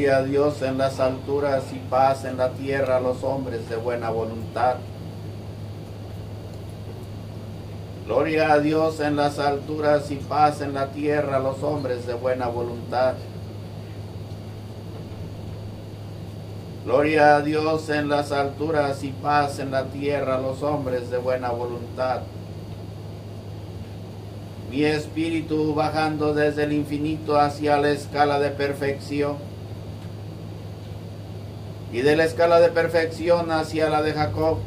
Gloria a Dios en las alturas y paz en la tierra a los hombres de buena voluntad. Gloria a Dios en las alturas y paz en la tierra a los hombres de buena voluntad. Gloria a Dios en las alturas y paz en la tierra a los hombres de buena voluntad. Mi espíritu bajando desde el infinito hacia la escala de perfección, y de la escala de perfección hacia la de Jacob,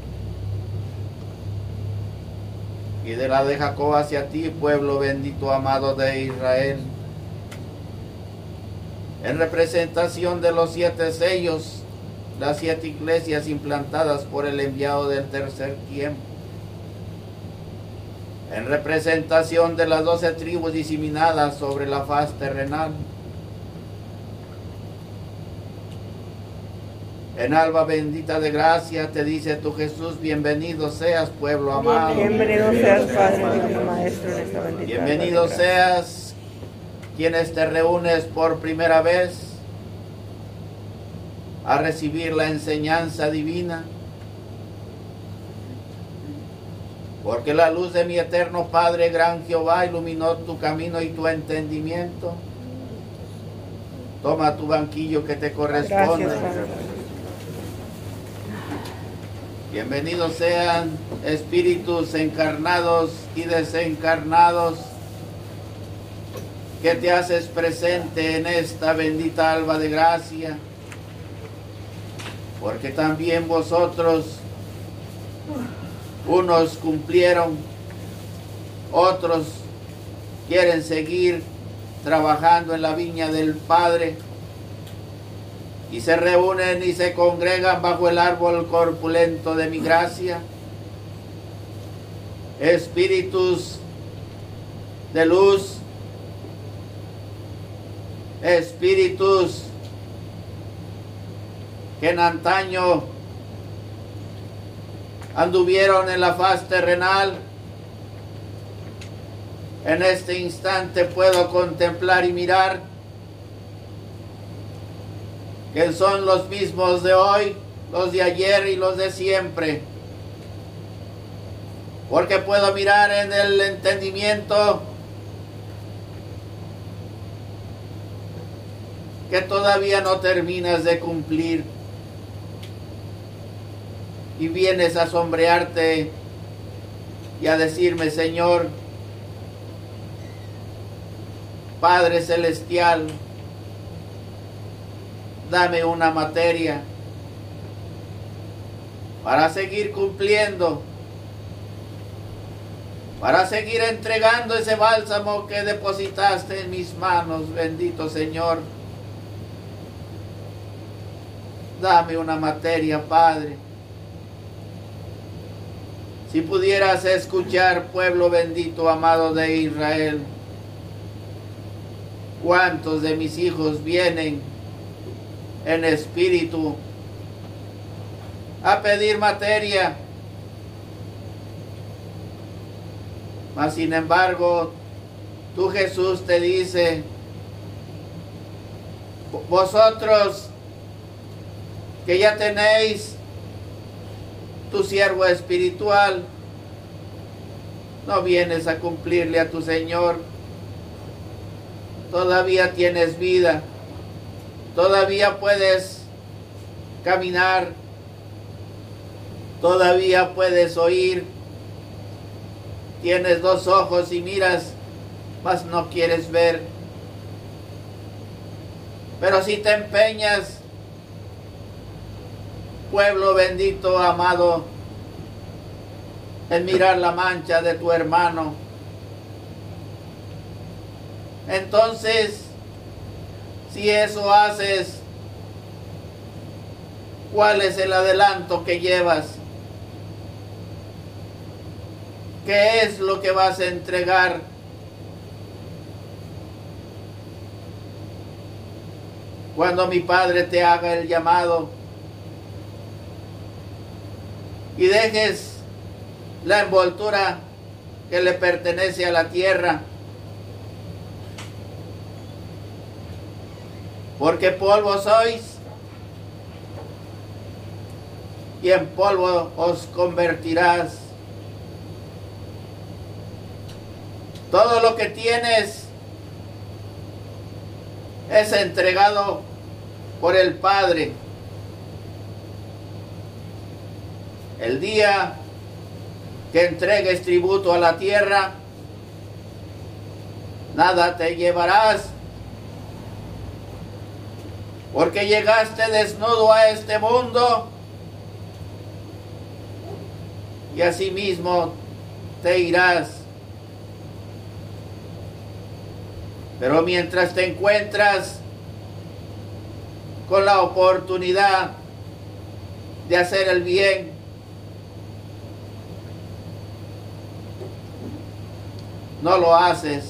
y de la de Jacob hacia ti, pueblo bendito amado de Israel, en representación de los 7 sellos, las 7 iglesias implantadas por el enviado del tercer tiempo, en representación de las 12 tribus diseminadas sobre la faz terrenal, en alba bendita de gracia te dice tu Jesús: bienvenido seas, pueblo amado. Bienvenido seas, Padre, divino Maestro, en esta bendita. Bienvenido seas quienes te reúnes por primera vez a recibir la enseñanza divina, porque la luz de mi eterno Padre, gran Jehová, iluminó tu camino y tu entendimiento. Toma tu banquillo que te corresponde. Gracias, Padre. Bienvenidos sean espíritus encarnados y desencarnados que te haces presente en esta bendita alba de gracia, porque también vosotros, unos cumplieron, otros quieren seguir trabajando en la viña del Padre, y se reúnen y se congregan bajo el árbol corpulento de mi gracia. Espíritus de luz, espíritus que en antaño anduvieron en la faz terrenal, en este instante puedo contemplar y mirar que son los mismos de hoy, los de ayer y los de siempre, porque puedo mirar en el entendimiento que todavía no terminas de cumplir, y vienes a sombrearte y a decirme: Señor, Padre Celestial, dame una materia para seguir cumpliendo, para seguir entregando ese bálsamo que depositaste en mis manos, bendito Señor. Dame una materia, Padre. Si pudieras escuchar, pueblo bendito, amado de Israel, cuántos de mis hijos vienen en espíritu a pedir materia, mas sin embargo, tú, Jesús, te dice: vosotros que ya tenéis tu siervo espiritual, no vienes a cumplirle a tu Señor. Todavía tienes vida, todavía puedes caminar, todavía puedes oír, tienes 2 ojos y miras, mas no quieres ver. Pero si te empeñas, pueblo bendito, amado, en mirar la mancha de tu hermano, entonces, si eso haces, ¿cuál es el adelanto que llevas? ¿Qué es lo que vas a entregar? Cuando mi Padre te haga el llamado y dejes la envoltura que le pertenece a la tierra, porque polvo sois, y en polvo os convertirás. Todo lo que tienes es entregado por el Padre. El día que entregues tributo a la tierra, nada te llevarás, porque llegaste desnudo a este mundo, y asimismo te irás. Pero mientras te encuentras con la oportunidad de hacer el bien, no lo haces.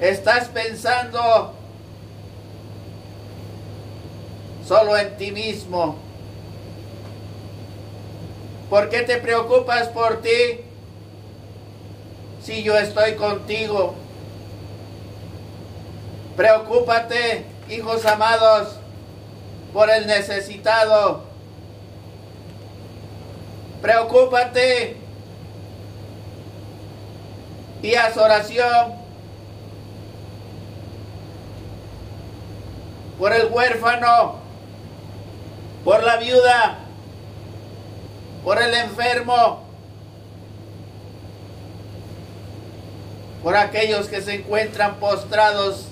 Estás pensando solo en ti mismo. ¿Por qué te preocupas por ti si yo estoy contigo? Preocúpate, hijos amados, por el necesitado. Preocúpate y haz oración por el huérfano, por la viuda, por el enfermo, por aquellos que se encuentran postrados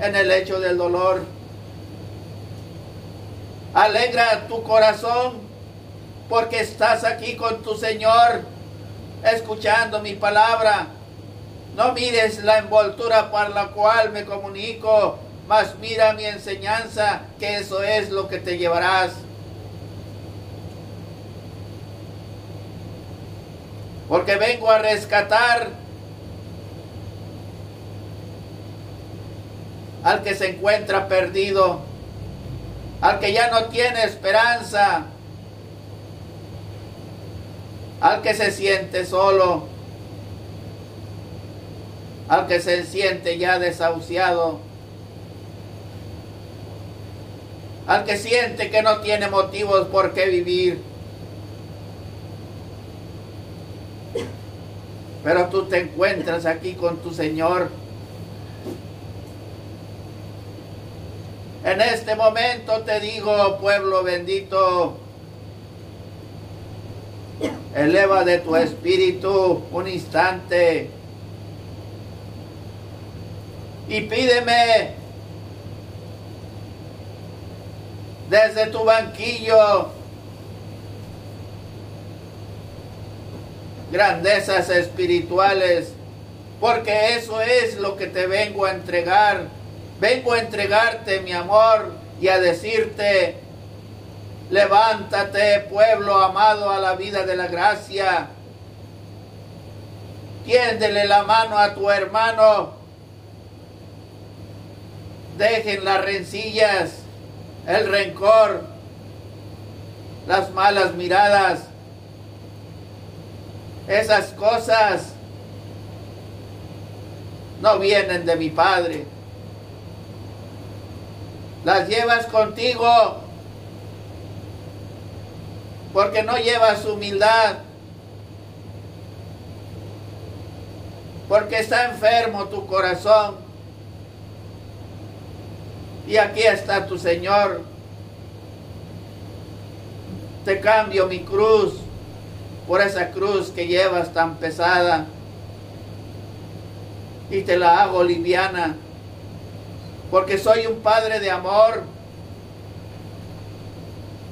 en el lecho del dolor. Alegra tu corazón porque estás aquí con tu Señor, escuchando mi palabra. No mires la envoltura para la cual me comunico, mas mira mi enseñanza, que eso es lo que te llevarás. Porque vengo a rescatar al que se encuentra perdido, al que ya no tiene esperanza, al que se siente solo, al que se siente ya desahuciado, al que siente que no tiene motivos por qué vivir. Pero tú te encuentras aquí con tu Señor. En este momento te digo, pueblo bendito, eleva de tu espíritu un instante y pídeme desde tu banquillo grandezas espirituales, porque eso es lo que te vengo a entregar. Vengo a entregarte mi amor y a decirte: levántate, pueblo amado, a la vida de la gracia. Tiéndele la mano a tu hermano. Dejen las rencillas, el rencor, las malas miradas. Esas cosas no vienen de mi Padre. Las llevas contigo porque no llevas humildad, porque está enfermo tu corazón. Y aquí está tu Señor. Te cambio mi cruz por esa cruz que llevas tan pesada y te la hago liviana, porque soy un Padre de amor,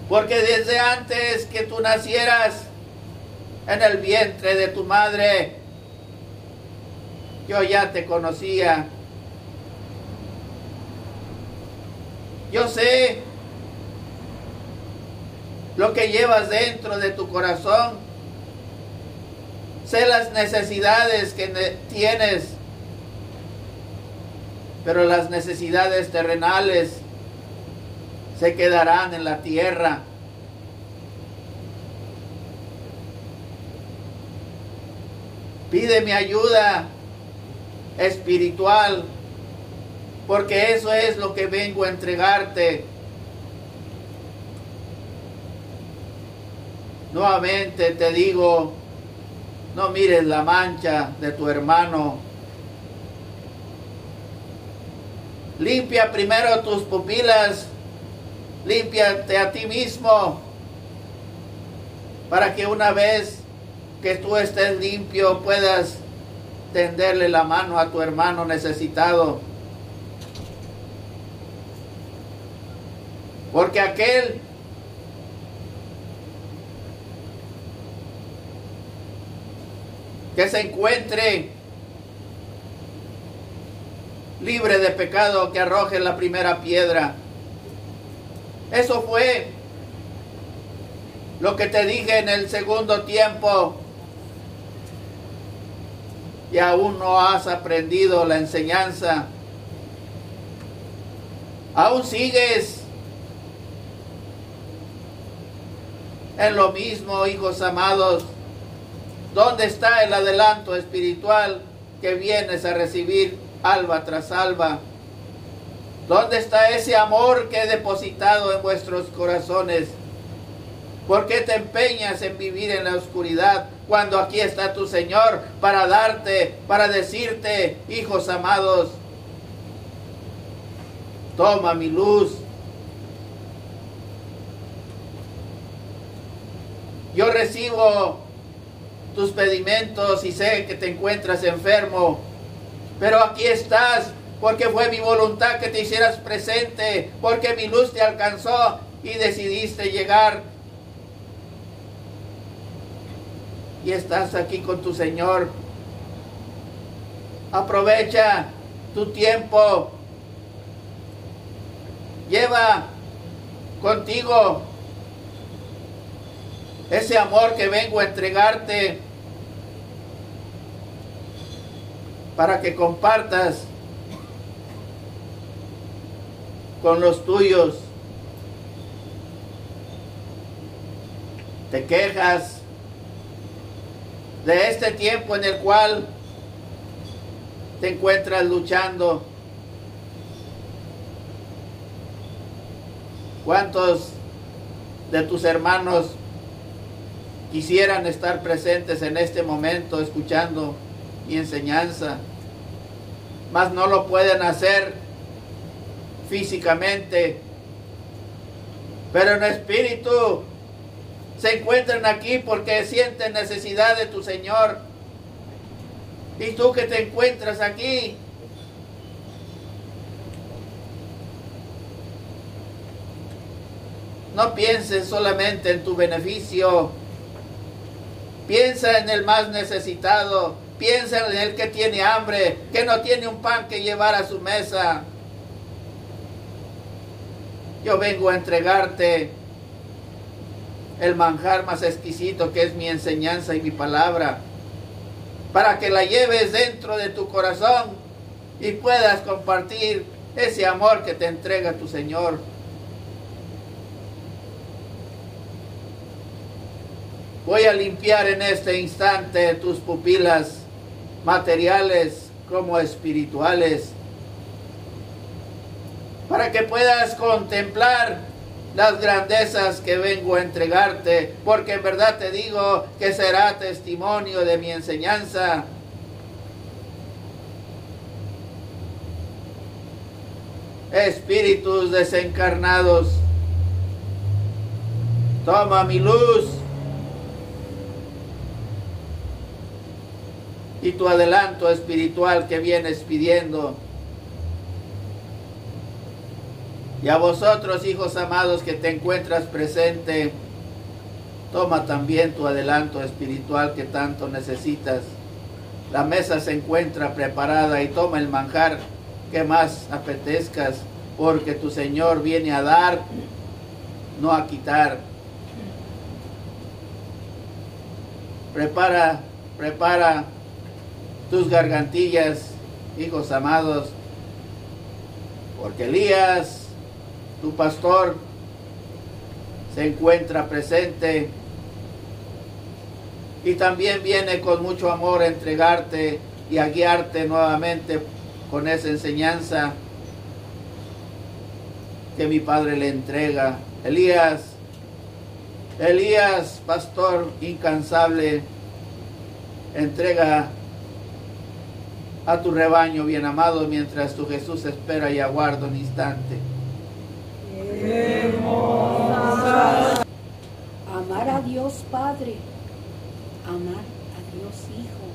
porque desde antes que tú nacieras en el vientre de tu madre, yo ya te conocía. Yo sé lo que llevas dentro de tu corazón. Sé las necesidades que tienes, pero las necesidades terrenales se quedarán en la tierra. Pide mi ayuda espiritual porque eso es lo que vengo a entregarte. Nuevamente te digo, no mires la mancha de tu hermano. Limpia primero tus pupilas, límpiate a ti mismo, para que una vez que tú estés limpio puedas tenderle la mano a tu hermano necesitado. Porque aquel que se encuentre libre de pecado, que arroje la primera piedra. Eso fue lo que te dije en el segundo tiempo. Y aún no has aprendido la enseñanza. Aún sigues en lo mismo, hijos amados. ¿Dónde está el adelanto espiritual que vienes a recibir alba tras alba? ¿Dónde está ese amor que he depositado en vuestros corazones? ¿Por qué te empeñas en vivir en la oscuridad cuando aquí está tu Señor para darte, para decirte, hijos amados, toma mi luz? Yo recibo tus pedimentos y sé que te encuentras enfermo, pero aquí estás porque fue mi voluntad que te hicieras presente, porque mi luz te alcanzó y decidiste llegar. Y estás aquí con tu Señor. Aprovecha tu tiempo. Lleva contigo ese amor que vengo a entregarte, para que compartas con los tuyos. Te quejas de este tiempo en el cual te encuentras luchando. ¿Cuántos de tus hermanos quisieran estar presentes en este momento escuchando mi enseñanza, mas no lo pueden hacer físicamente, pero en espíritu se encuentran aquí porque sienten necesidad de tu Señor? Y tú que te encuentras aquí, no pienses solamente en tu beneficio, piensa en el más necesitado, piensa en el que tiene hambre, que no tiene un pan que llevar a su mesa. Yo vengo a entregarte el manjar más exquisito que es mi enseñanza y mi palabra, para que la lleves dentro de tu corazón y puedas compartir ese amor que te entrega tu Señor. Voy a limpiar en este instante tus pupilas, materiales como espirituales, para que puedas contemplar las grandezas que vengo a entregarte, porque en verdad te digo que será testimonio de mi enseñanza. Espíritus desencarnados, toma mi luz y tu adelanto espiritual que vienes pidiendo. Y a vosotros, hijos amados, que te encuentras presente, toma también tu adelanto espiritual que tanto necesitas. La mesa se encuentra preparada y toma el manjar que más apetezcas, porque tu Señor viene a dar, no a quitar. Prepara tus gargantillas, hijos amados, porque Elías, tu pastor, se encuentra presente y también viene con mucho amor a entregarte y a guiarte nuevamente con esa enseñanza que mi padre le entrega. Elías, pastor incansable, entrega a tu rebaño bien amado, mientras tu Jesús espera y aguarda un instante. Hermosa. Amar a Dios Padre, amar a Dios Hijo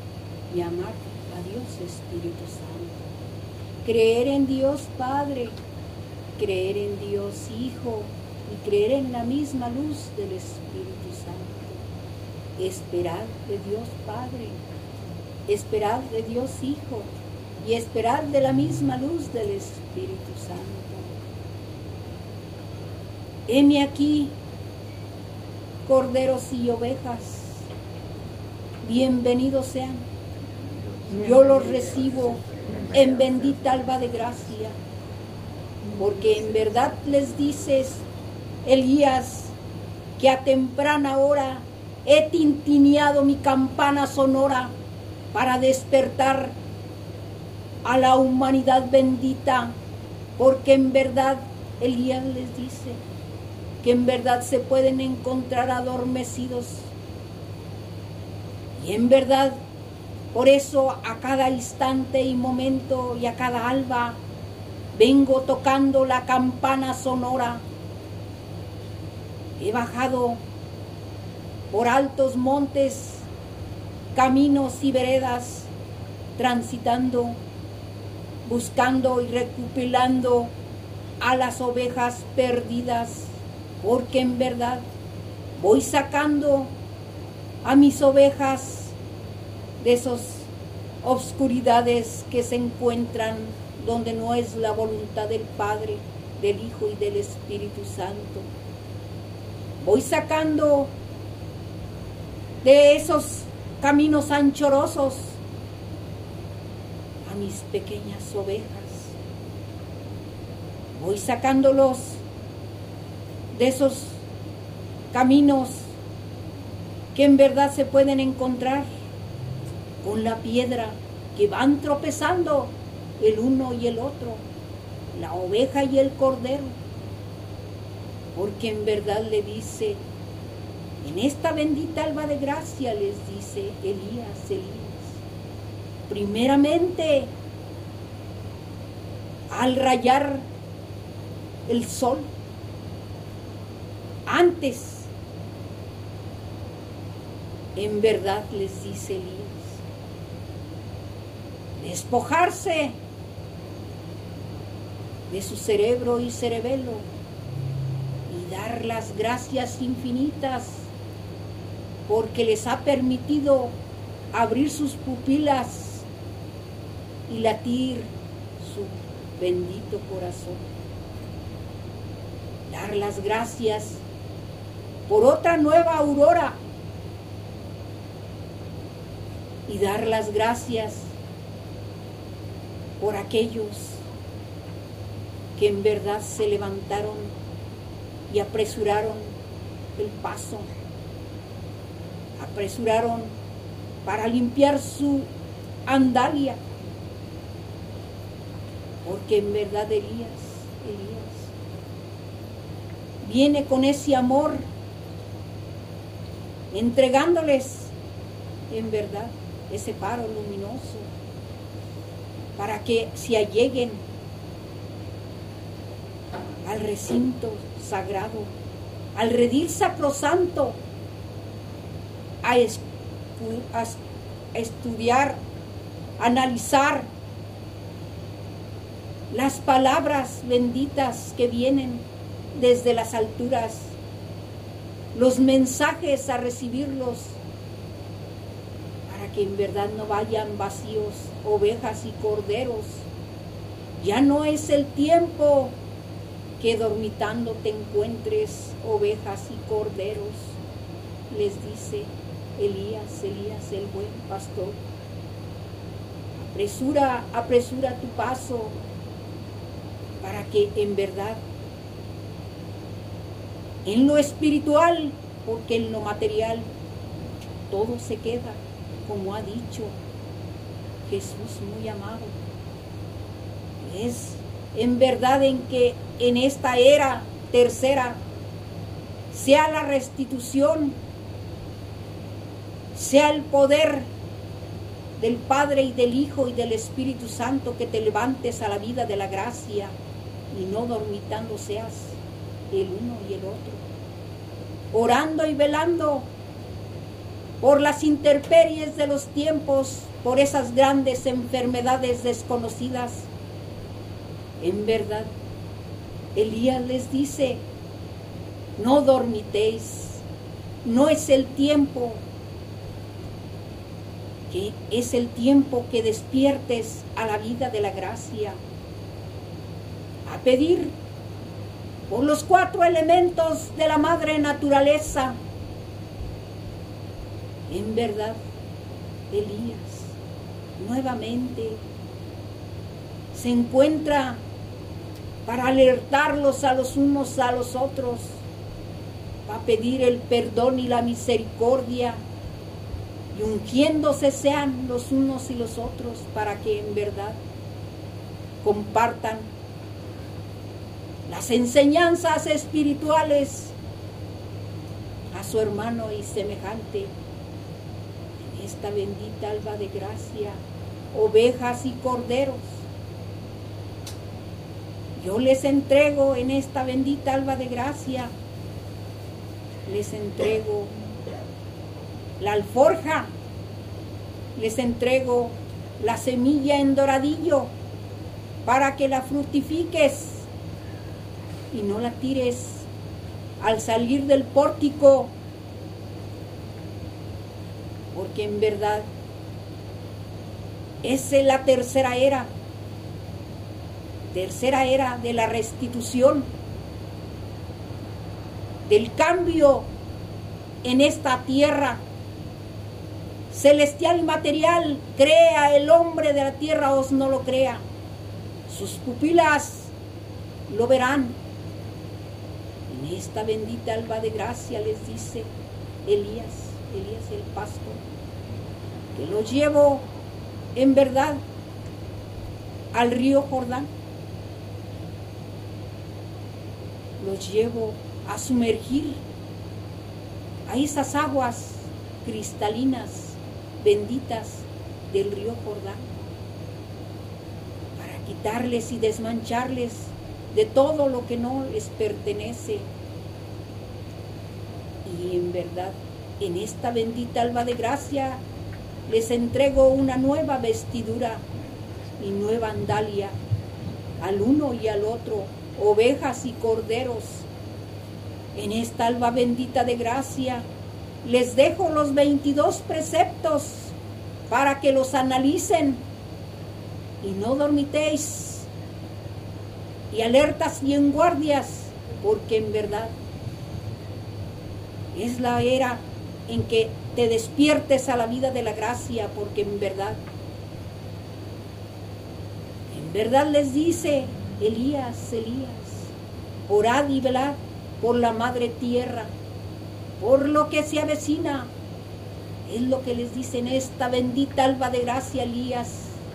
y amar a Dios Espíritu Santo. Creer en Dios Padre, creer en Dios Hijo y creer en la misma luz del Espíritu Santo. Esperar de Dios Padre, esperar de Dios Hijo y esperar de la misma luz del Espíritu Santo. Heme aquí, corderos y ovejas, bienvenidos sean. Yo los recibo en bendita alba de gracia, porque en verdad les dices, Elías, que a temprana hora he tintineado mi campana sonora para despertar a la humanidad bendita, porque en verdad Elías les dice que en verdad se pueden encontrar adormecidos. Y en verdad, por eso a cada instante y momento y a cada alba vengo tocando la campana sonora. He bajado por altos montes, caminos y veredas, transitando, buscando y recopilando a las ovejas perdidas, porque en verdad voy sacando a mis ovejas de esas obscuridades que se encuentran donde no es la voluntad del Padre, del Hijo y del Espíritu Santo. Voy sacando de esos caminos anchorosos a mis pequeñas ovejas. Voy sacándolos de esos caminos que en verdad se pueden encontrar con la piedra, que van tropezando el uno y el otro, la oveja y el cordero, porque en verdad le dice, en esta bendita alba de gracia les dice Elías, primeramente al rayar el sol, antes, en verdad les dice Elías, despojarse de su cerebro y cerebelo y dar las gracias infinitas, porque les ha permitido abrir sus pupilas y latir su bendito corazón. Dar las gracias por otra nueva aurora y dar las gracias por aquellos que en verdad se levantaron y apresuraron el paso, apresuraron para limpiar su andalia, porque en verdad Elías viene con ese amor, entregándoles en verdad ese faro luminoso, para que se alleguen al recinto sagrado, al redil sacrosanto, a estudiar, a analizar las palabras benditas que vienen desde las alturas, los mensajes, a recibirlos, que en verdad no vayan vacíos, ovejas y corderos. Ya no es el tiempo que dormitando te encuentres, ovejas y corderos, les dice Elías, el buen pastor. Apresura tu paso, para que en verdad, en lo espiritual, porque en lo material todo se queda, como ha dicho Jesús muy amado, es en verdad en que en esta era tercera sea la restitución, sea el poder del Padre y del Hijo y del Espíritu Santo, que te levantes a la vida de la gracia y no dormitando seas el uno y el otro, orando y velando por las intemperies de los tiempos, por esas grandes enfermedades desconocidas. En verdad, Elías les dice: no dormitéis, no es el tiempo, que es el tiempo que despiertes a la vida de la gracia, a pedir por los cuatro elementos de la madre naturaleza. En verdad, Elías nuevamente se encuentra para alertarlos a los unos a los otros, para pedir el perdón y la misericordia, y ungiéndose sean los unos y los otros para que en verdad compartan las enseñanzas espirituales a su hermano y semejante. Esta bendita alba de gracia, ovejas y corderos, yo les entrego en esta bendita alba de gracia, les entrego la alforja, les entrego la semilla en doradillo para que la fructifiques y no la tires al salir del pórtico, porque en verdad es la tercera era de la restitución, del cambio en esta tierra celestial y material. Crea el hombre de la tierra o no lo crea, sus pupilas lo verán. En esta bendita alba de gracia les dice Elías el pastor, que lo llevo en verdad al río Jordán, los llevo a sumergir a esas aguas cristalinas benditas del río Jordán, para quitarles y desmancharles de todo lo que no les pertenece. Y en verdad, en esta bendita alba de gracia les entrego una nueva vestidura y nueva andalia al uno y al otro, ovejas y corderos. En esta alba bendita de gracia les dejo los 22 preceptos para que los analicen y no dormitéis, y alertas y en guardias, porque en verdad es la era en que te despiertes a la vida de la gracia, porque en verdad les dice Elías, orad y velad por la madre tierra, por lo que se avecina. Es lo que les dice en esta bendita alba de gracia Elías,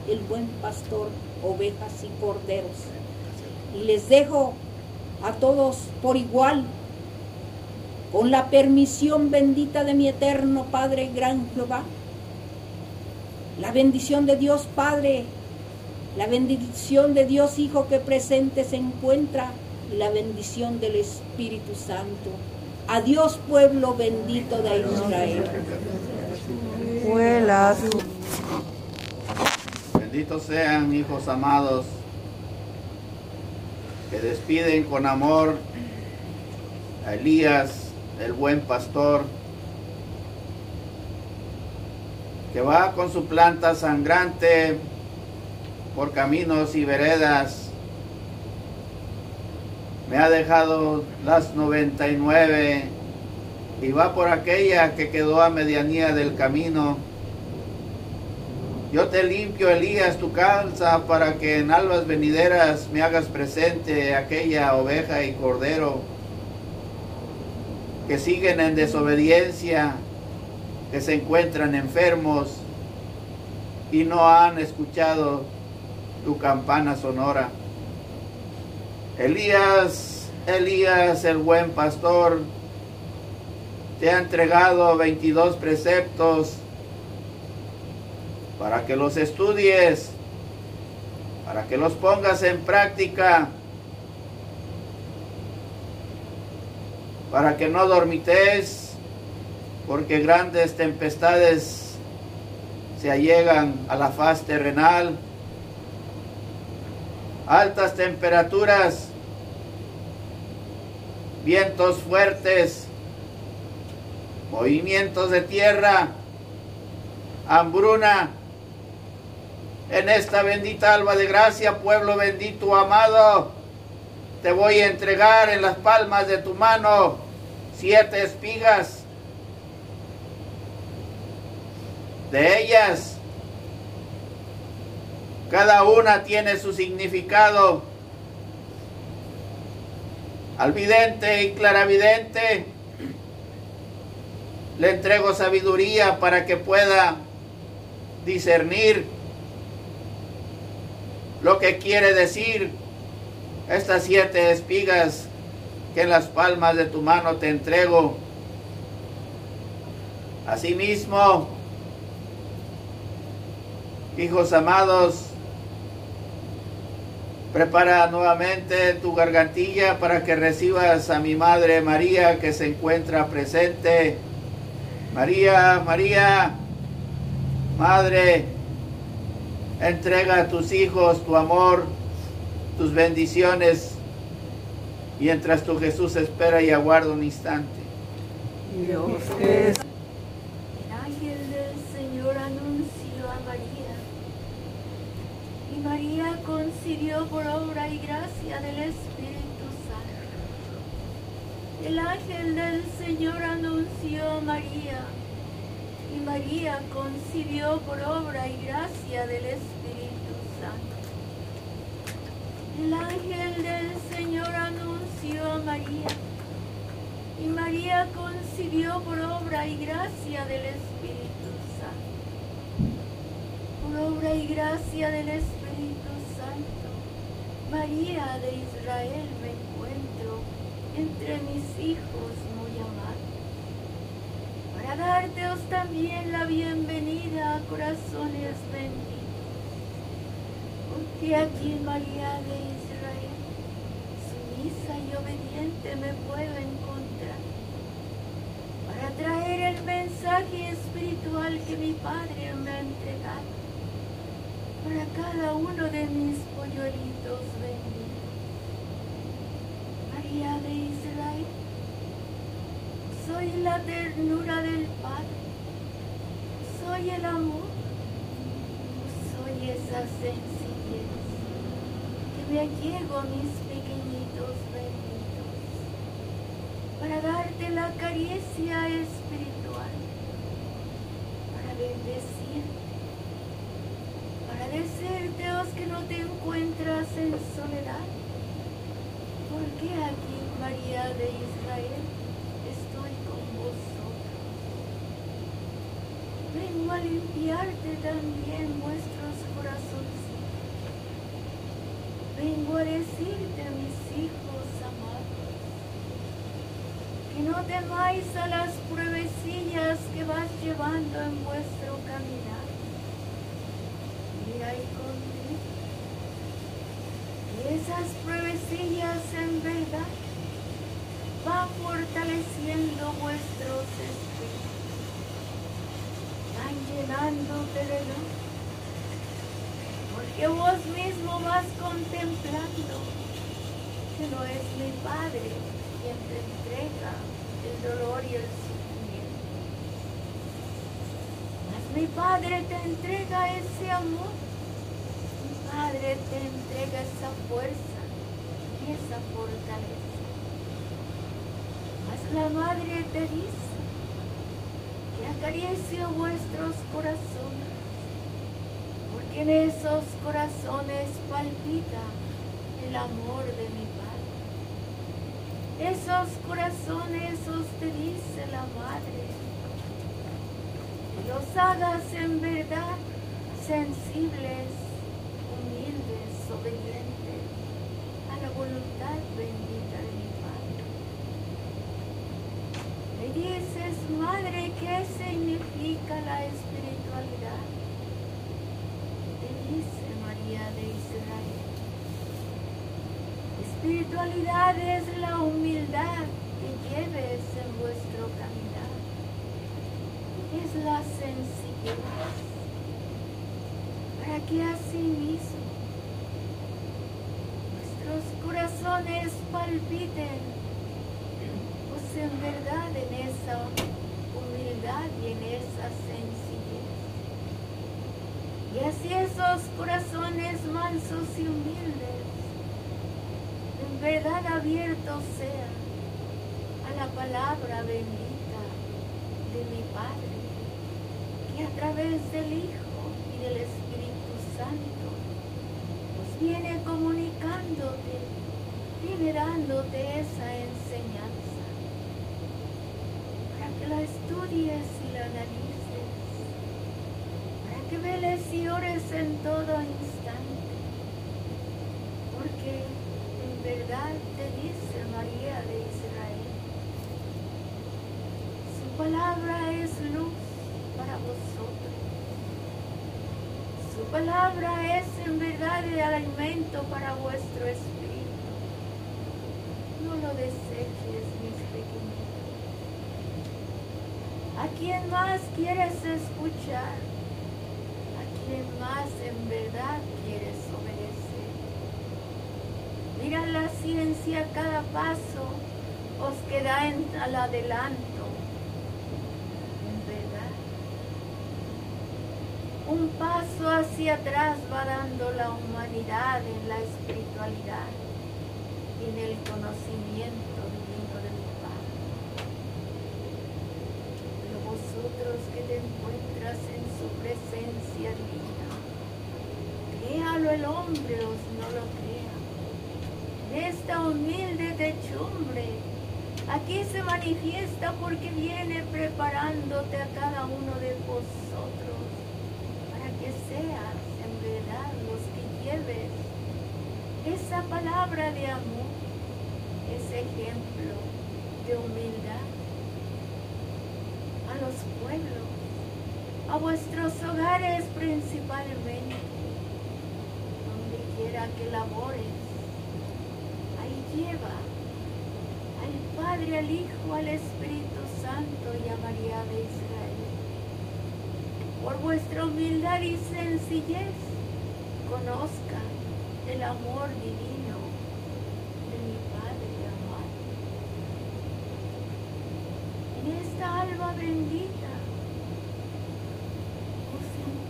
el buen pastor, ovejas y corderos. Y les dejo a todos por igual, con la permisión bendita de mi eterno Padre, gran Jehová, la bendición de Dios Padre, la bendición de Dios Hijo que presente se encuentra, y la bendición del Espíritu Santo. Adiós, pueblo bendito de Israel. Benditos sean, hijos amados, que despiden con amor a Elías, el buen pastor, que va con su planta sangrante por caminos y veredas. Me ha dejado las 99 y va por aquella que quedó a medianía del camino. Yo te limpio, Elías, tu calza, para que en albas venideras me hagas presente aquella oveja y cordero que siguen en desobediencia, que se encuentran enfermos y no han escuchado tu campana sonora. Elías, Elías, el buen pastor, te ha entregado 22 preceptos para que los estudies, para que los pongas en práctica, para que no dormites, porque grandes tempestades se allegan a la faz terrenal, altas temperaturas, vientos fuertes, movimientos de tierra, hambruna. En esta bendita alba de gracia, pueblo bendito amado, te voy a entregar en las palmas de tu mano 7 espigas. De ellas, cada una tiene su significado. Al vidente y claravidente le entrego sabiduría para que pueda discernir lo que quiere decir estas 7 espigas que en las palmas de tu mano te entrego. Asimismo, hijos amados, prepara nuevamente tu gargantilla para que recibas a mi Madre María, que se encuentra presente. María, María, Madre, entrega a tus hijos tu amor, tus bendiciones, mientras tu Jesús espera y aguarda un instante. Dios es. El ángel del Señor anunció a María, y María concibió por obra y gracia del Espíritu Santo. El ángel del Señor anunció a María, y María concibió por obra y gracia del Espíritu Santo. El ángel del Señor anunció a María, y María concibió por obra y gracia del Espíritu Santo. Por obra y gracia del Espíritu Santo, María de Israel me encuentro entre mis hijos muy amados, para dárteos también la bienvenida, corazones benditos. Porque aquí María de Israel, sumisa y obediente, me puedo encontrar para traer el mensaje espiritual que mi Padre me ha entregado para cada uno de mis polluelitos benditos. María de Israel, soy la ternura del Padre, soy el amor, soy esa sensibilidad que me allego a mis pequeñitos benditos, para darte la caricia espiritual, para bendecirte, para decirteos que no te encuentras en soledad, porque aquí, María de Israel, estoy con vosotros. Vengo a limpiarte también vuestros corazones. Vengo a decirte, mis hijos amados, que no temáis a las pruebecillas que vas llevando en vuestro caminar. Mira y conmigo, que esas pruebecillas en verdad van fortaleciendo vuestros espíritus, van llenándote de luz, que vos mismo vas contemplando que no es mi Padre quien te entrega el dolor y el sufrimiento, mas mi Padre te entrega ese amor, mi Padre te entrega esa fuerza y esa fortaleza. Mas la Madre te dice que acaricie vuestros corazones, porque en esos corazones palpita el amor de mi Padre. Esos corazones os te dice la Madre, que los hagas en verdad sensibles, humildes, obedientes a la voluntad Padre, ¿qué significa la espiritualidad? ¿Qué dice María de Israel? Espiritualidad es la humildad que lleves en vuestro caminar. Es la sencillez, para que así mismo nuestros corazones palpiten, pues en verdad en esa humildad y en esa sencillez. Y así esos corazones mansos y humildes, en verdad abiertos sean a la palabra bendita de mi Padre, que a través del Hijo y del Espíritu Santo nos viene comunicándote, liberándote esa enseñanza, para que la estudies y la analices, para que veles y ores en todo instante, porque en verdad te dice María de Israel, su palabra es luz para vosotros, su palabra es en verdad el alimento para vuestro espíritu. No lo deseches, mis pequeñitos. ¿A quién más quieres escuchar? ¿A quién más en verdad quieres obedecer? Mira la ciencia, cada paso os queda en al adelante. Un paso hacia atrás va dando la humanidad en la espiritualidad y en el conocimiento divino del Padre. Pero vosotros que te encuentras en su presencia divina, créalo el hombre, os no lo crea. En esta humilde techumbre, aquí se manifiesta porque viene preparándote a cada uno de vosotros, que seas en verdad los que lleves esa palabra de amor, ese ejemplo de humildad a los pueblos, a vuestros hogares principalmente, donde quiera que labores, ahí lleva al Padre, al Hijo, al Espíritu Santo y a María de Israel. Por vuestra humildad y sencillez, conozcan el amor divino de mi Padre amado. En esta alma bendita, os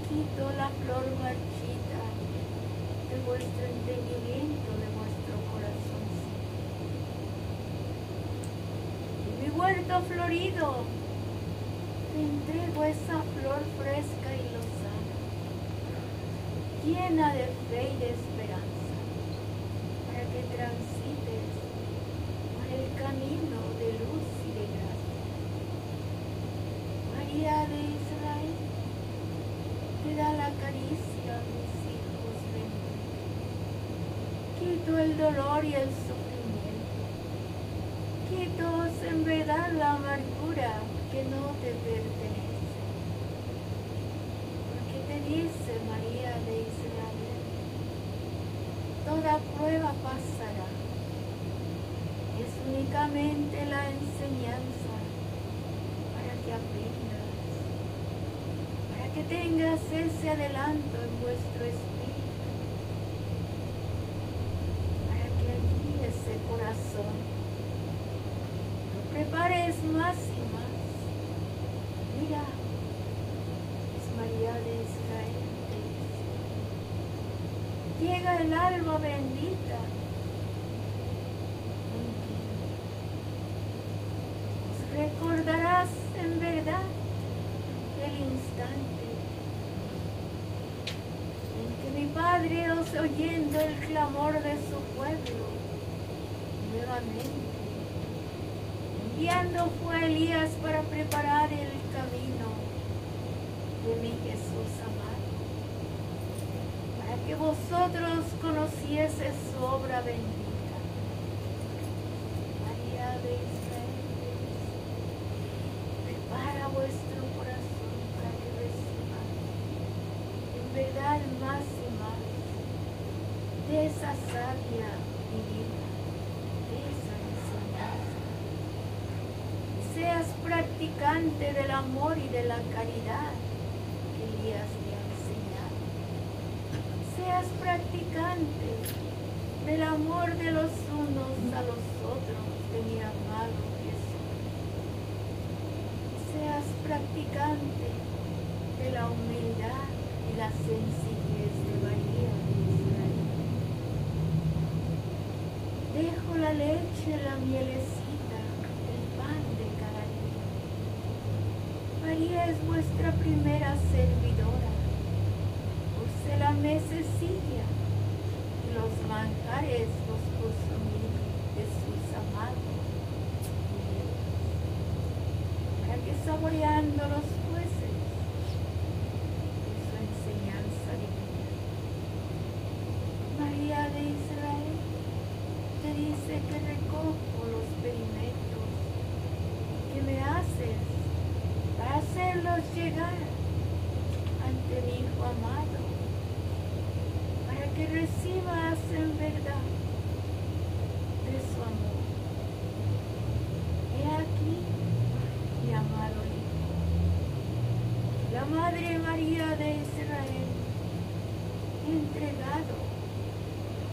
quito la flor marchita de vuestro entendimiento, de vuestro corazón. Y mi huerto florido, te entrego esa flor fresca y lozana, llena de fe y de esperanza, para que transites por el camino de luz y de gracia. María de Israel, te da la caricia a mis hijos benditos. Quito el dolor y el sufrimiento. Quito en verdad la amargura que no te pertenece, porque te dice María de Israel, toda prueba pasará, es únicamente la enseñanza para que aprendas, para que tengas ese adelanto en vuestro espíritu, para que allí ese corazón lo prepares más y más. Mira, es María de Israel que dice, llega el alma bendita, os recordarás en verdad el instante en que mi Padre, os oyendo el clamor de su pueblo, nuevamente enviando fue a Elías para preparar el camino de mi Jesús amado, para que vosotros conocieses su obra bendita. María de Israel, prepara capacidad máxima de esa savia divina, de esa enseñanza. Seas practicante del amor y de la caridad que Elías le ha enseñado. Seas practicante del amor de los unos a los otros, de mi amado Jesús. Seas practicante de la humildad y la sencillez de María de Israel. Dejo la leche, la mielecita, el pan de cada día. María es vuestra primera servidora. Usted la mesecilla y los manjares los puso de sus amados. Para que saboreando los jueces de su enseñanza divina, María de Israel te dice que recojo los pedimentos que me haces para hacerlos llegar ante mi Hijo amado, para que recibas en verdad de su amor. He aquí mi amado Hijo, la Madre María de Israel, entregado,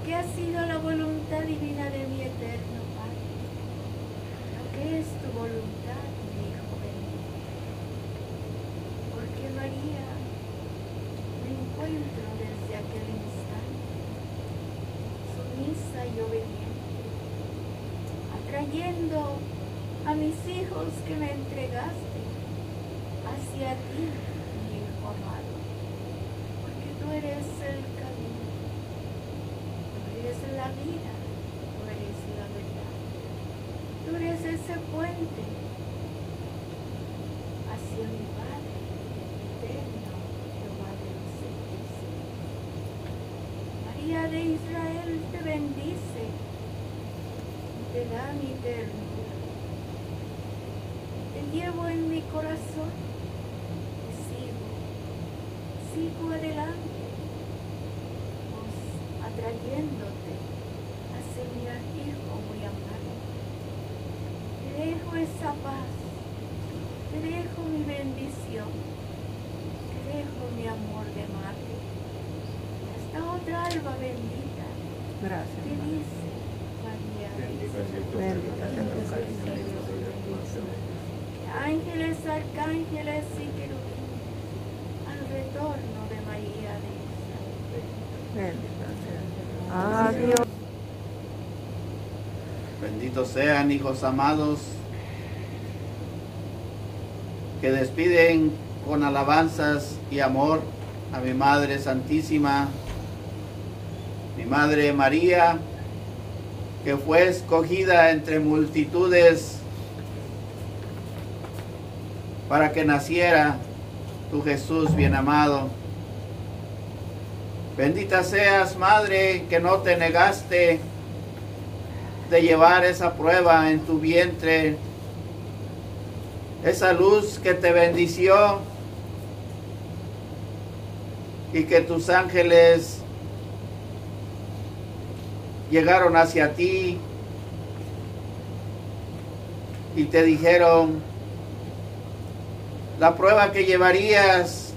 que ha sido la voluntad divina de mi eterno Padre. ¿Qué es tu voluntad, mi Hijo bendito? Porque María, me encuentro desde aquel instante, sumisa y obediente, trayendo a mis hijos que me entregaste hacia ti, mi Hijo amado, porque tú eres el camino, tú eres la vida, tú eres la verdad, tú eres ese puente hacia mi Padre eterno, Jehová de los Ejércitos. María de Israel te bendice, te da mi ternura, te llevo en mi corazón y sigo adelante, pues, atrayéndote hacia mi Hijo muy amado. Te dejo esa paz, te dejo mi bendición, te dejo mi amor de madre. Hasta otra alba bendita. Gracias, te dice ángeles, arcángeles y querubines al retorno de María de Israel. Adiós. Benditos sean, hijos amados, que despiden con alabanzas y amor a mi Madre Santísima, mi Madre María, que fue escogida entre multitudes para que naciera tu Jesús bien amado. Bendita seas, Madre, que no te negaste de llevar esa prueba en tu vientre, esa luz que te bendició y que tus ángeles llegaron hacia ti y te dijeron la prueba que llevarías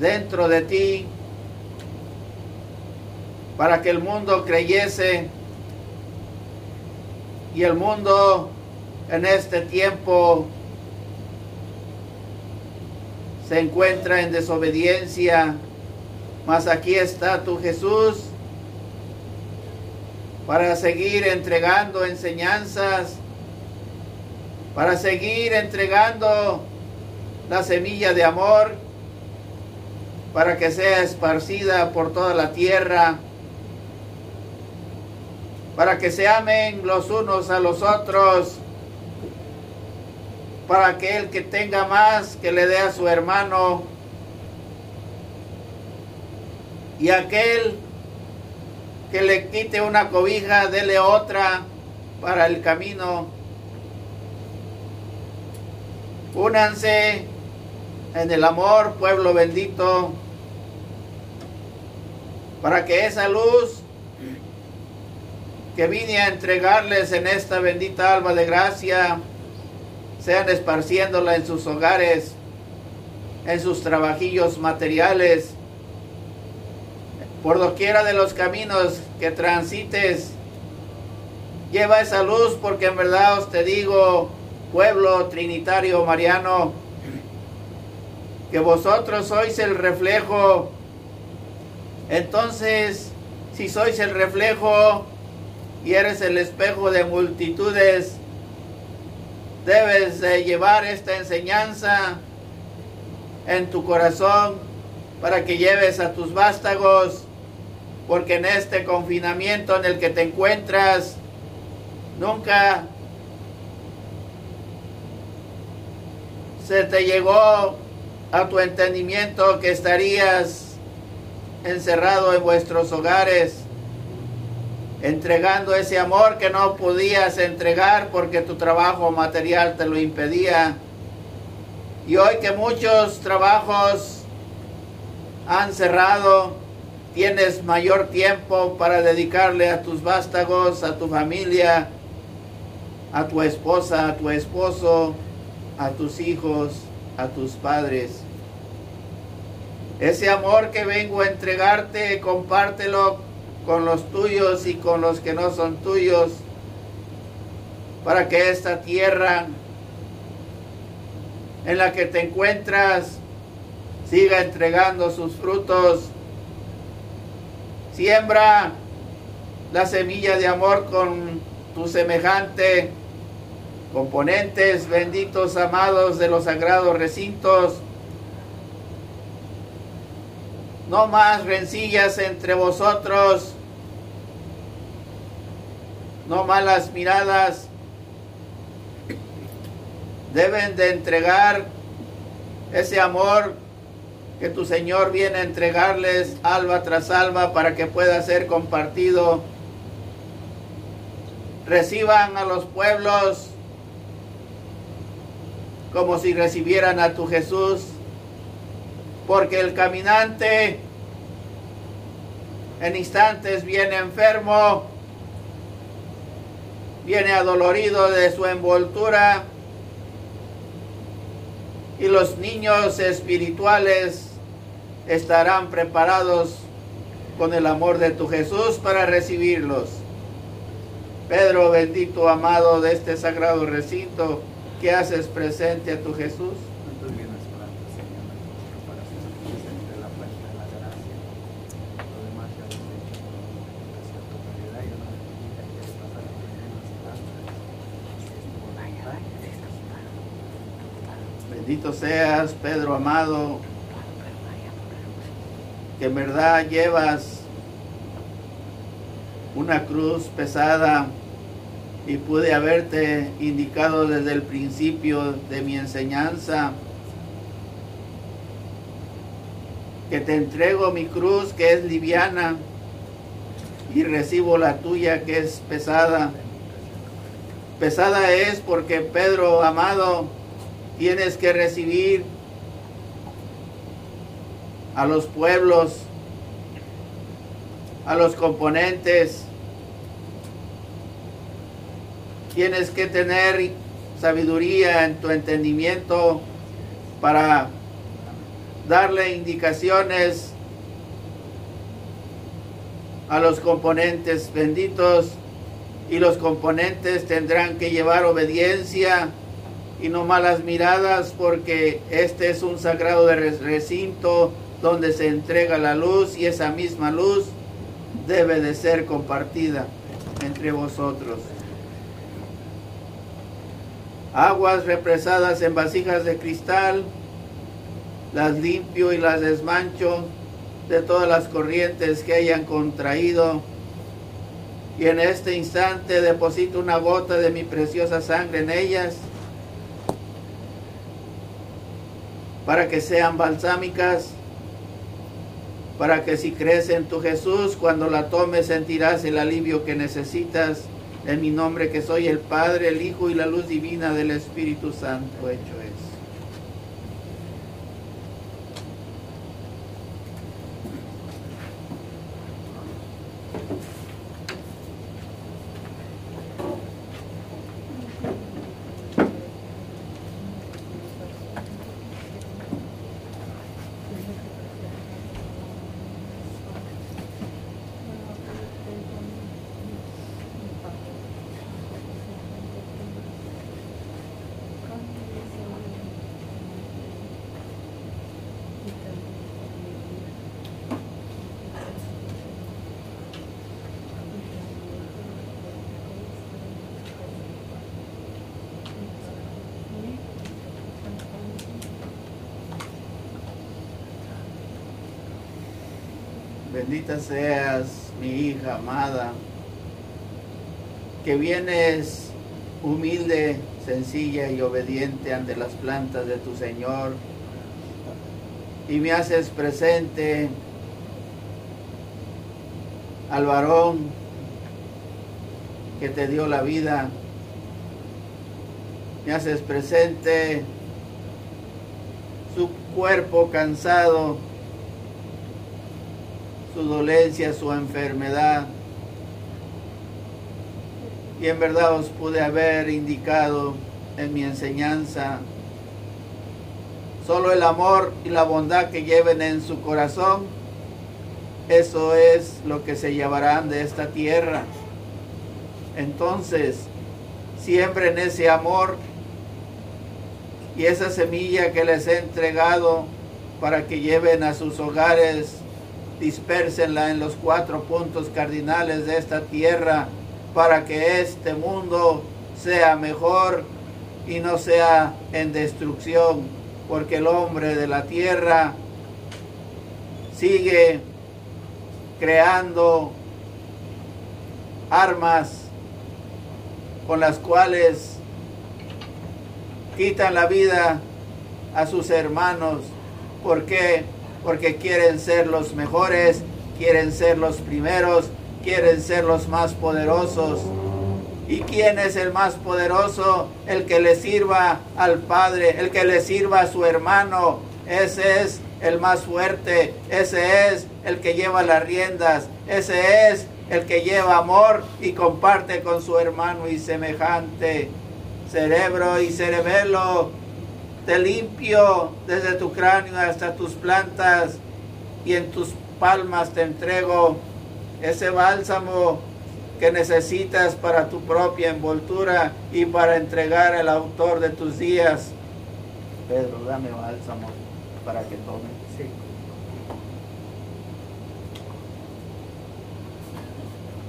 dentro de ti para que el mundo creyese, y el mundo en este tiempo se encuentra en desobediencia. Mas aquí está tu Jesús para seguir entregando enseñanzas, para seguir entregando la semilla de amor, para que sea esparcida por toda la tierra, para que se amen los unos a los otros, para aquel que tenga más que le dé a su hermano, y aquel que le quite una cobija, dele otra para el camino. Únanse en el amor, pueblo bendito, para que esa luz que vine a entregarles en esta bendita alba de gracia sean esparciéndola en sus hogares, en sus trabajillos materiales, por doquiera de los caminos que transites. Lleva esa luz, porque en verdad os te digo, pueblo trinitario mariano, que vosotros sois el reflejo. Entonces, si sois el reflejo y eres el espejo de multitudes, debes de llevar esta enseñanza en tu corazón para que lleves a tus vástagos, porque en este confinamiento en el que te encuentras, nunca se te llegó a tu entendimiento que estarías encerrado en vuestros hogares, entregando ese amor que no podías entregar porque tu trabajo material te lo impedía. Y hoy que muchos trabajos han cerrado, tienes mayor tiempo para dedicarle a tus vástagos, a tu familia, a tu esposa, a tu esposo, a tus hijos, a tus padres. Ese amor que vengo a entregarte, compártelo con los tuyos y con los que no son tuyos, para que esta tierra en la que te encuentras siga entregando sus frutos. Siembra la semilla de amor con tu semejante, componentes benditos, amados de los sagrados recintos. No más rencillas entre vosotros, no malas miradas. Deben de entregar ese amor que tu Señor viene a entregarles alba tras alba para que pueda ser compartido. Reciban a los pueblos como si recibieran a tu Jesús, porque el caminante en instantes viene enfermo, viene adolorido de su envoltura, y los niños espirituales estarán preparados con el amor de tu Jesús para recibirlos. Pedro, bendito, amado de este sagrado recinto, ¿qué haces presente a tu Jesús? Bendito seas, Pedro amado, que en verdad llevas una cruz pesada y pude haberte indicado desde el principio de mi enseñanza que te entrego mi cruz, que es liviana, y recibo la tuya, que es pesada. Pesada es porque, Pedro amado, tienes que recibir a los pueblos, a los componentes. Tienes que tener sabiduría en tu entendimiento para darle indicaciones a los componentes benditos, y los componentes tendrán que llevar obediencia y no malas miradas, porque este es un sagrado recinto donde se entrega la luz, y esa misma luz debe de ser compartida entre vosotros. Aguas represadas en vasijas de cristal, las limpio y las desmancho de todas las corrientes que hayan contraído, y en este instante deposito una gota de mi preciosa sangre en ellas, para que sean balsámicas, para que si crees en tu Jesús, cuando la tomes sentirás el alivio que necesitas. En mi nombre, que soy el Padre, el Hijo y la luz divina del Espíritu Santo, hecho es. Bendita seas, mi hija amada, que vienes humilde, sencilla y obediente ante las plantas de tu Señor, y me haces presente al varón que te dio la vida, me haces presente su cuerpo cansado, su dolencia, su enfermedad, y en verdad os pude haber indicado en mi enseñanza solo el amor y la bondad que lleven en su corazón. Eso es lo que se llevarán de esta tierra. Entonces siembren ese amor y esa semilla que les he entregado para que lleven a sus hogares. Dispérsenla en los 4 puntos cardinales de esta tierra para que este mundo sea mejor y no sea en destrucción, porque el hombre de la tierra sigue creando armas con las cuales quitan la vida a sus hermanos. ¿Por qué? Porque quieren ser los mejores, quieren ser los primeros, quieren ser los más poderosos. ¿Y quién es el más poderoso? El que le sirva al Padre, el que le sirva a su hermano. Ese es el más fuerte, ese es el que lleva las riendas, ese es el que lleva amor y comparte con su hermano y semejante. Cerebro y cerebelo, te limpio desde tu cráneo hasta tus plantas, y en tus palmas te entrego ese bálsamo que necesitas para tu propia envoltura y para entregar al autor de tus días. Pedro, dame bálsamo para que tome. Sí.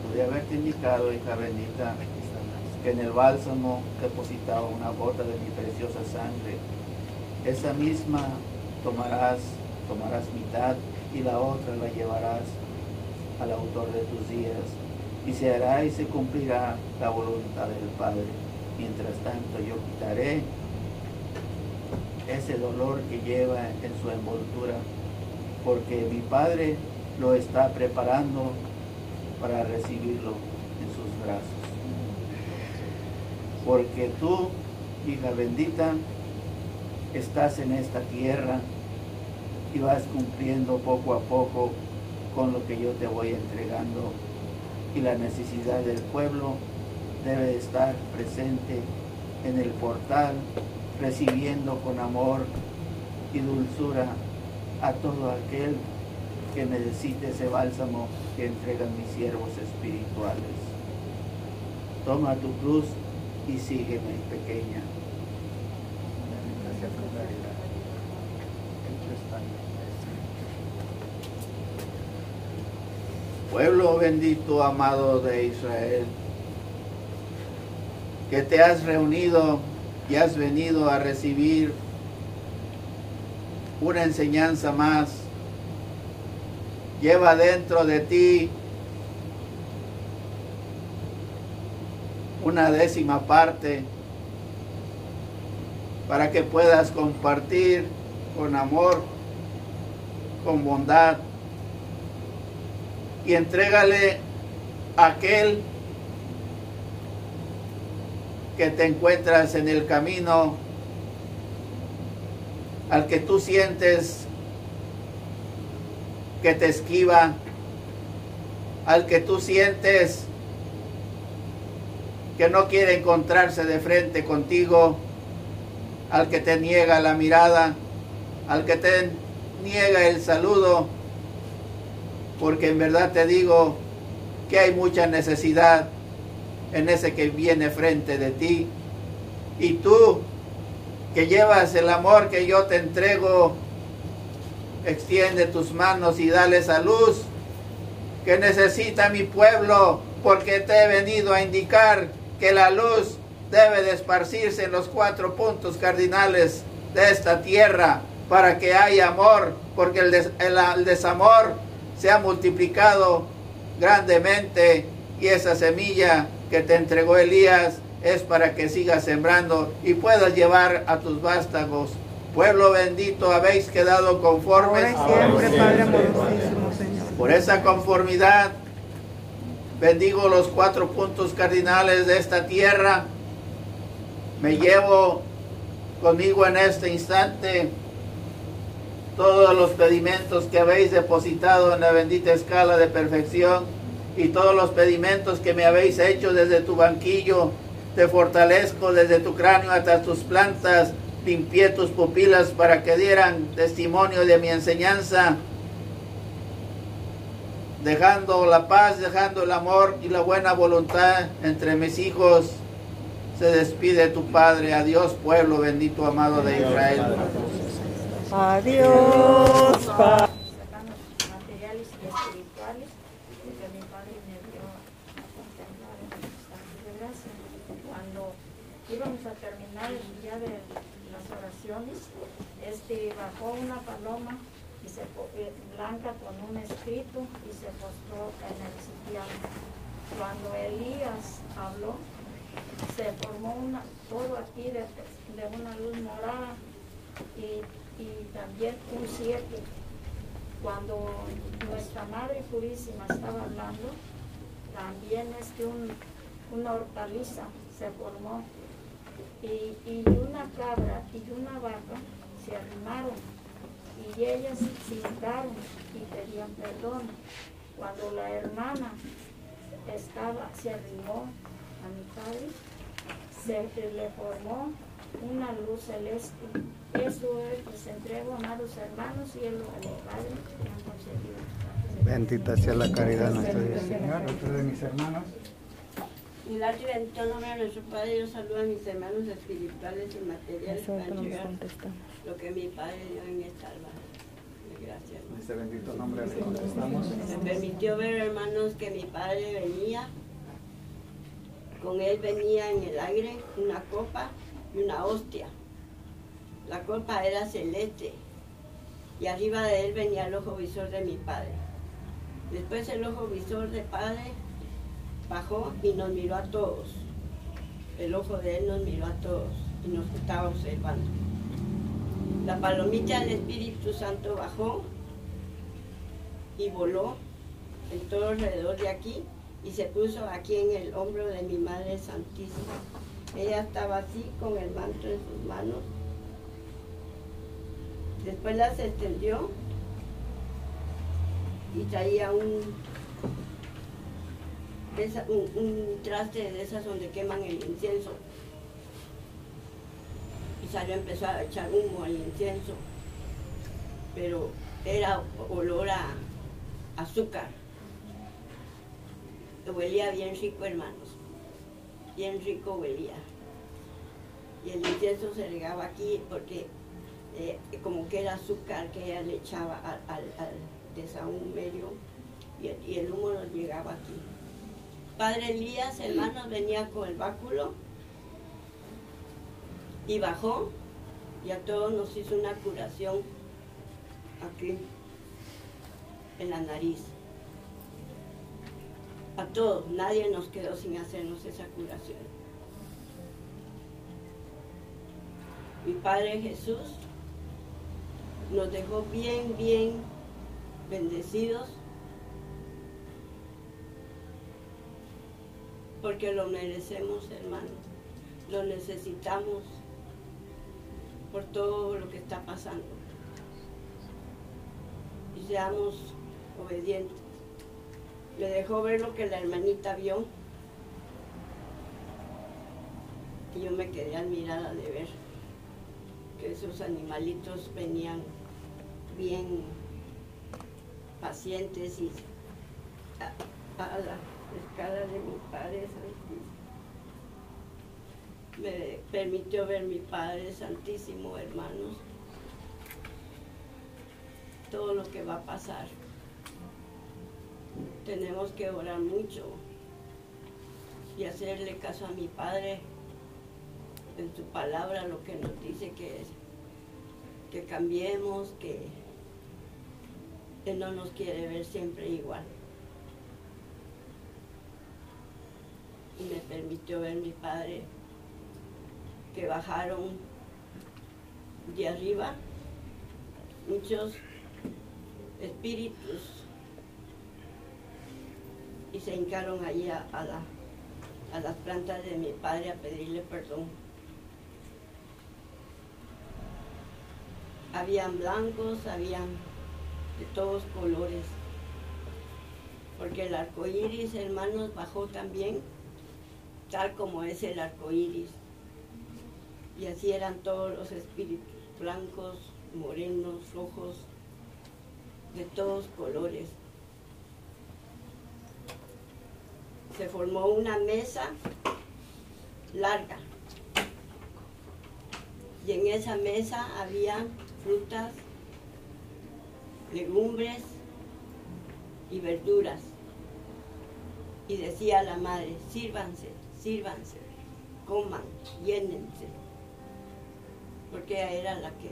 Podría haberte indicado, hija bendita, que en el bálsamo depositaba una gota de mi preciosa sangre. Esa misma tomarás mitad, y la otra la llevarás al autor de tus días, y se hará y se cumplirá la voluntad del Padre. Mientras tanto yo quitaré ese dolor que lleva en su envoltura, porque mi Padre lo está preparando para recibirlo en sus brazos. Porque tú, hija bendita, estás en esta tierra y vas cumpliendo poco a poco con lo que yo te voy entregando, y la necesidad del pueblo debe estar presente en el portal, recibiendo con amor y dulzura a todo aquel que necesite ese bálsamo que entregan mis siervos espirituales. Toma tu cruz y sígueme, pequeña. Pueblo bendito, amado de Israel, que te has reunido y has venido a recibir una enseñanza más, lleva dentro de ti una 10ª parte para que puedas compartir con amor, con bondad, y entrégale a aquel que te encuentras en el camino, al que tú sientes que te esquiva, al que tú sientes que no quiere encontrarse de frente contigo, al que te niega la mirada, al que te niega el saludo, porque en verdad te digo que hay mucha necesidad en ese que viene frente de ti. Y tú, que llevas el amor que yo te entrego, extiende tus manos y dale esa luz que necesita mi pueblo, porque te he venido a indicar que la luz debe de esparcirse en los 4 puntos cardinales de esta tierra para que haya amor, porque el desamor se ha multiplicado grandemente, y esa semilla que te entregó Elías es para que sigas sembrando y puedas llevar a tus vástagos. Pueblo bendito, habéis quedado conformes. Ahora y siempre, Padre amorosísimo, Señor. Por esa conformidad, bendigo los 4 puntos cardinales de esta tierra. Me llevo conmigo en este instante todos los pedimentos que habéis depositado en la bendita escala de perfección, y todos los pedimentos que me habéis hecho desde tu banquillo. Te fortalezco desde tu cráneo hasta tus plantas, limpié tus pupilas para que dieran testimonio de mi enseñanza, dejando la paz, dejando el amor y la buena voluntad entre mis hijos. Se despide tu Padre. Adiós, pueblo bendito, amado de Israel. Adiós, Padre. Materiales y espirituales, porque mi padre me dio contemplar en el estado de gracia. Cuando íbamos a terminar el día de las oraciones, bajó una paloma blanca con un escrito y se postró en el sitial. Cuando Elías habló, se formó todo aquí de una luz morada y también un 7. Cuando nuestra Madre Purísima estaba hablando, también una hortaliza se formó, y una cabra y una vaca se arrimaron. Y ellas silbaron y pedían perdón. Cuando la hermana se arrimó a mi padre, se le formó una luz celeste. Eso es, les entrego, amados hermanos, y el Padre me han concedido. Bendita sea la caridad nuestra del Señor. Otro de mis hermanos. Y dar y bendito el nombre de nuestro Padre, yo saludo a mis hermanos espirituales y materiales para entregar lo que mi Padre dio en esta alma. Gracias, hermano. Este bendito nombre le contestamos. Me permitió ver, hermanos, que mi Padre venía, con él venía en el aire una copa y una hostia. La copa era celeste y arriba de él venía el ojo visor de mi Padre. Después el ojo visor de Padre bajó y nos miró a todos. El ojo de él nos miró a todos y nos estaba observando. La palomita del Espíritu Santo bajó y voló en todo alrededor de aquí y se puso aquí en el hombro de mi Madre Santísima. Ella estaba así con el manto en sus manos. Después las extendió y traía un traste de esas donde queman el incienso, y empezó a echar humo al incienso, pero era olor a azúcar, huelía bien rico, hermanos, bien rico huelía, y el incienso se regaba aquí porque como que era azúcar que ella le echaba al desahumerio, y el humo nos llegaba aquí. Padre Elías, hermanos, venía con el báculo y bajó y a todos nos hizo una curación aquí en la nariz. A todos, nadie nos quedó sin hacernos esa curación. Mi Padre Jesús nos dejó bien, bien bendecidos, porque lo merecemos, hermano, lo necesitamos por todo lo que está pasando. Y seamos obedientes, le dejó ver lo que la hermanita vio. Y yo me quedé admirada de ver que esos animalitos venían bien pacientes y a la escala de mi Padre Santísimo. Me permitió ver mi Padre Santísimo, hermanos, todo lo que va a pasar. Tenemos que orar mucho y hacerle caso a mi Padre en su palabra, lo que nos dice que es, que cambiemos, que Él no nos quiere ver siempre igual. Y me permitió ver mi Padre que bajaron de arriba muchos espíritus y se hincaron allí a las plantas de mi Padre a pedirle perdón. Habían blancos, habían de todos colores, porque el arco iris, hermanos, bajó también, tal como es el arco iris. Y así eran todos los espíritus, blancos, morenos, rojos, de todos colores. Se formó una mesa larga y en esa mesa había frutas, legumbres y verduras. Y decía la madre: sírvanse, sírvanse, coman, llénense, porque ella era la que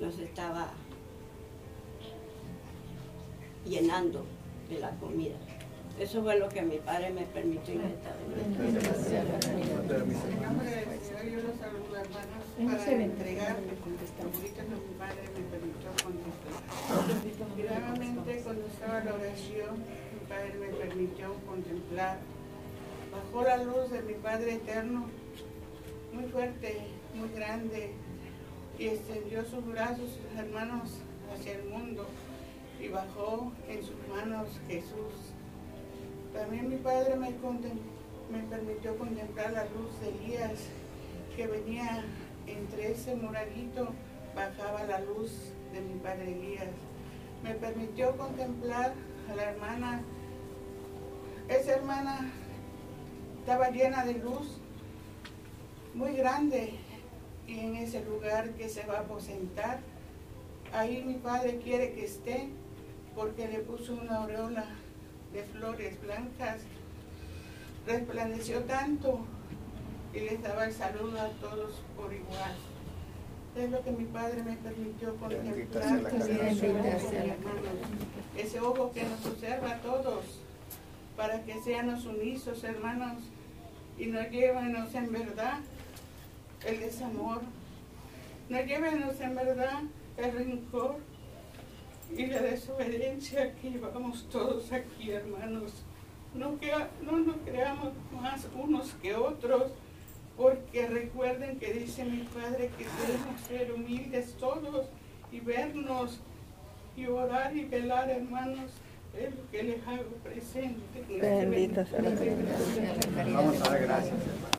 nos estaba llenando de la comida. Eso fue lo que mi Padre me permitió inventar. En nombre del Señor yo los saludo, hermanos, para entregar ahorita lo que mi Padre me permitió contemplar. Claramente cuando estaba la oración, mi Padre me permitió contemplar. Bajó la luz de mi Padre eterno, muy fuerte, muy grande, y extendió sus brazos, sus hermanos, hacia el mundo, y bajó en sus manos Jesús. También mi Padre me permitió contemplar la luz de Elías, que venía entre ese muralito, bajaba la luz de mi Padre Elías. Me permitió contemplar a la hermana. Esa hermana estaba llena de luz, muy grande, y en ese lugar que se va a aposentar, ahí mi Padre quiere que esté, porque le puso una aureola de flores blancas, resplandeció tanto y les daba el saludo a todos por igual. Es lo que mi Padre me permitió contemplar. Ese ojo que nos observa a todos, para que seamos unidos, hermanos, y nos llévenos en verdad el desamor, nos llévenos en verdad el rencor y la desobediencia que llevamos todos aquí, hermanos. No nos creamos más unos que otros, porque recuerden que dice mi Padre que debemos ser humildes todos y vernos y orar y velar, hermanos. Es lo que les hago presente. Bendita sea la caridad. Vamos a dar gracias, hermanos.